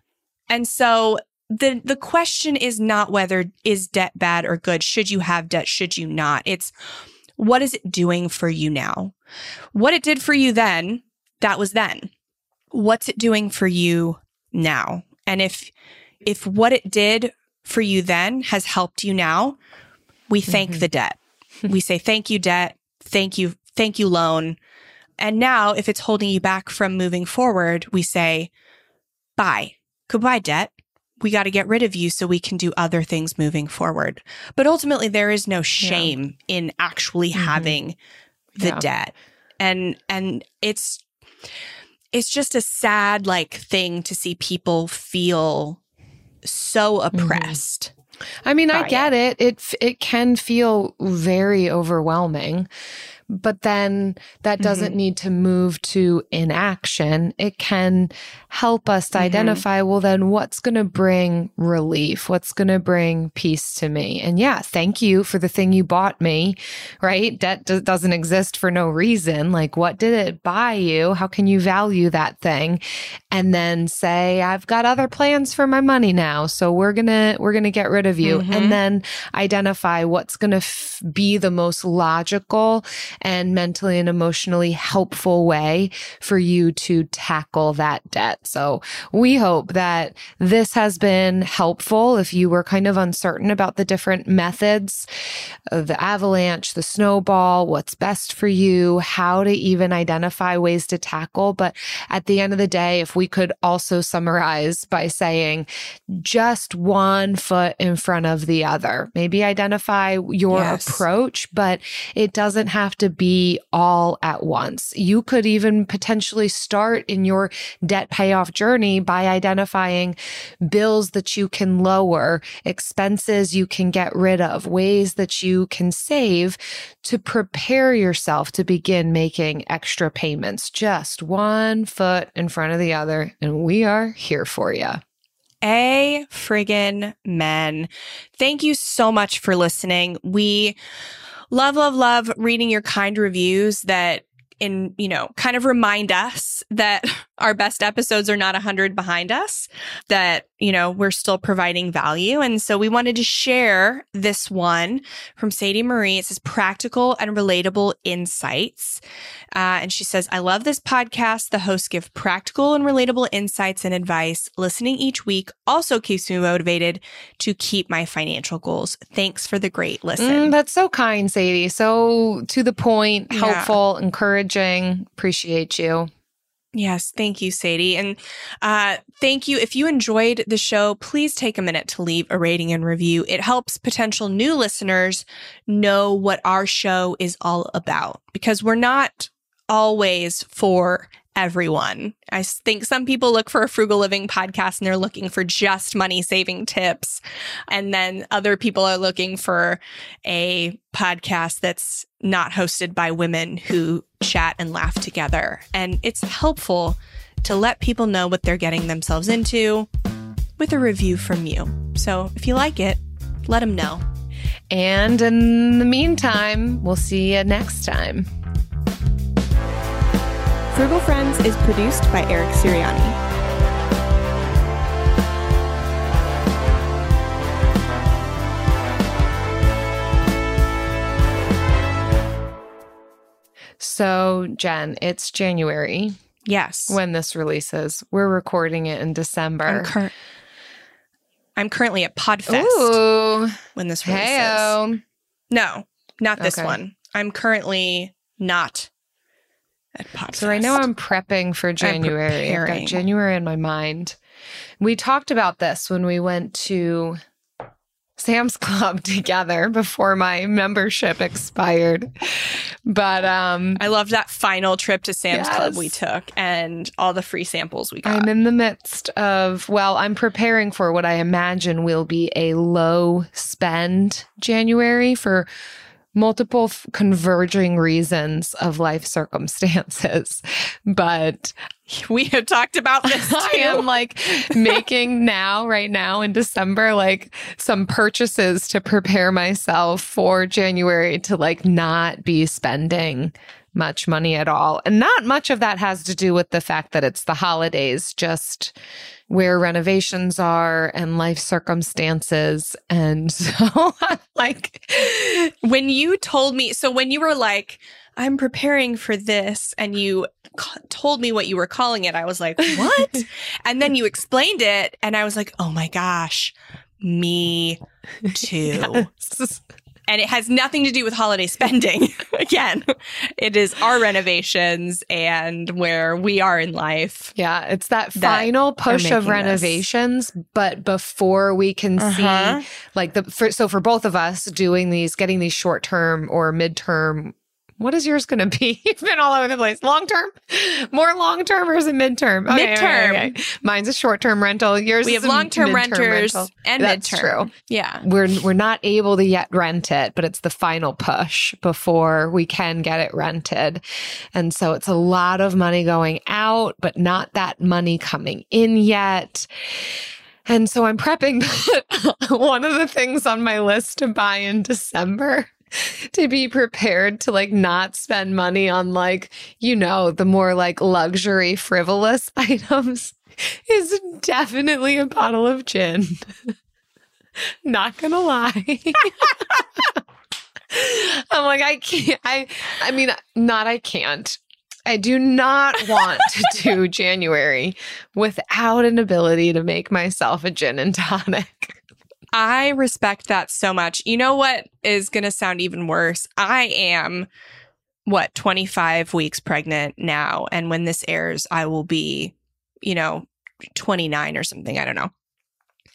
And so the question is not whether is debt bad or good? Should you have debt? Should you not? It's what is it doing for you now? What it did for you then, that was then. What's it doing for you now? And if what it did for you then has helped you now, we thank the debt. We say, thank you, debt. Thank you, loan. And now if it's holding you back from moving forward, we say, bye. Goodbye, debt. we got to get rid of you so we can do other things moving forward. But ultimately, there is no shame in actually having the debt. And it's just a sad thing to see people feel so oppressed. I mean, I get it. It can feel very overwhelming, but then that doesn't need to move to inaction. It can help us to identify, well, then what's going to bring relief? What's going to bring peace to me? And yeah, thank you for the thing you bought me, right? Debt doesn't exist for no reason. What did it buy you? How can you value that thing? And then say, I've got other plans for my money now, so we're going to get rid of you. And then identify what's going to be the most logical and mentally and emotionally helpful way for you to tackle that debt. So we hope that this has been helpful. If you were kind of uncertain about the different methods, the avalanche, the snowball, what's best for you, how to even identify ways to tackle. But at the end of the day, if we could also summarize by saying just one foot in front of the other, maybe identify your approach, but it doesn't have to be all at once. You could even potentially start in your debt payoff journey by identifying bills that you can lower, expenses you can get rid of, ways that you can save to prepare yourself to begin making extra payments. Just one foot in front of the other, and we are here for you. A friggin' men. Thank you so much for listening. We love reading your kind reviews that kind of remind us that our best episodes are not 100 behind us, that, we're still providing value. And so we wanted to share this one from Sadie Marie. It says, practical and relatable insights. And she says, I love this podcast. The hosts give practical and relatable insights and advice. Listening each week also keeps me motivated to keep my financial goals. Thanks for the great listen. That's so kind, Sadie. So to the point, helpful, encouraging. Appreciate you. Yes. Thank you, Sadie. And thank you. If you enjoyed the show, please take a minute to leave a rating and review. It helps potential new listeners know what our show is all about, because we're not always for everyone. I think some people look for a frugal living podcast and they're looking for just money saving tips. And then other people are looking for a podcast that's not hosted by women who chat and laugh together. And it's helpful to let people know what they're getting themselves into with a review from you. So if you like it, let them know. And in the meantime, we'll see you next time. Frugal Friends is produced by Eric Siriani. So, Jen, it's January. Yes. When this releases. We're recording it in December. I'm currently at Podfest. Ooh. When this releases. Hey-o. No, not this one. I'm currently not at Podfest. So right now I'm prepping for January. I've got January in my mind. We talked about this when we went to Sam's Club together before my membership expired. But I love that final trip to Sam's Club we took and all the free samples we got. I'm in the midst of, I'm preparing for what I imagine will be a low spend January for multiple converging reasons of life circumstances. But we had talked about this too. I am making right now in December, some purchases to prepare myself for January to not be spending much money at all. And not much of that has to do with the fact that it's the holidays, just where renovations are and life circumstances. And so when you told me, so when you were I'm preparing for this, and you told me what you were calling it, I was like, what? And then you explained it and I was like, oh my gosh, me too. Yes. And it has nothing to do with holiday spending. Again, it is our renovations and where we are in life. Yeah, it's that final push of renovations, but before we can see, like, for both of us doing these, getting these short-term or midterm, what is yours going to be? You've been all over the place. Long-term? More long-term or is it midterm? Okay, midterm. Okay. Mine's a short-term rental. Yours is a long-term renters rental. And that's midterm. That's true. Yeah. We're not able to yet rent it, but it's the final push before we can get it rented. And so it's a lot of money going out, but not that money coming in yet. And so I'm prepping. One of the things on my list to buy in December to be prepared to like not spend money on like, you know, the more like luxury frivolous items is definitely a bottle of gin. Not gonna lie. I'm like, I can't. I mean, not I can't. I do not want to do January without an ability to make myself a gin and tonic. I respect that so much. You know what is going to sound even worse? I am, 25 weeks pregnant now. And when this airs, I will be, 29 or something. I don't know.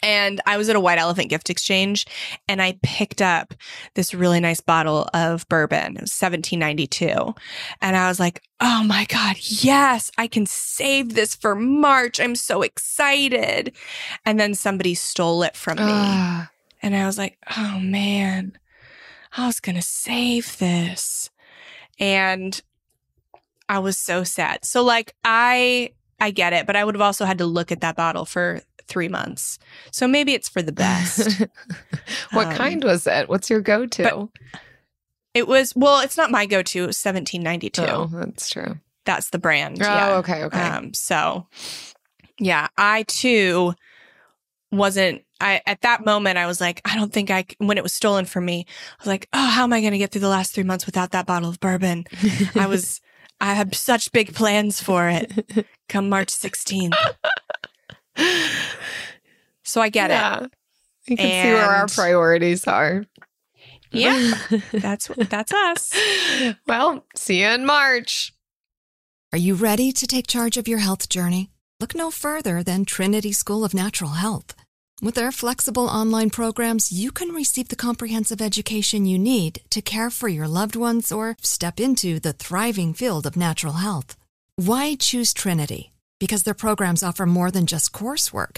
And I was at a White Elephant gift exchange and I picked up this really nice bottle of bourbon. It was $17.92. And I was like, oh my God, yes, I can save this for March. I'm so excited. And then somebody stole it from me. And I was like, oh man, I was going to save this. And I was so sad. So like, I get it, but I would have also had to look at that bottle for 3 months. So maybe it's for the best. What kind was it? What's your go-to? It was, well, it's not my go-to. It was $17.92. Oh, that's true. That's the brand. Oh, yeah. Okay. So yeah, I too wasn't, at that moment, I was like, I don't think when it was stolen from me, I was like, oh, how am I going to get through the last 3 months without that bottle of bourbon? I had such big plans for it come March 16th. So I get it. You can see where our priorities are. Yeah, that's us. Well, see you in March. Are you ready to take charge of your health journey? Look no further than Trinity School of Natural Health. With their flexible online programs, you can receive the comprehensive education you need to care for your loved ones or step into the thriving field of natural health. Why choose Trinity? Because their programs offer more than just coursework.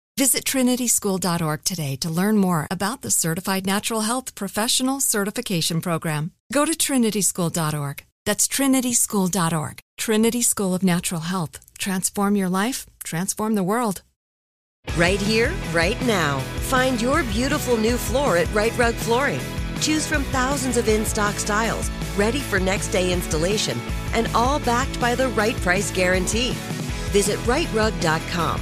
Visit trinityschool.org today to learn more about the Certified Natural Health Professional Certification Program. Go to trinityschool.org. That's trinityschool.org. Trinity School of Natural Health. Transform your life, transform the world. Right here, right now. Find your beautiful new floor at Right Rug Flooring. Choose from thousands of in-stock styles, ready for next day installation, and all backed by the right price guarantee. Visit rightrug.com.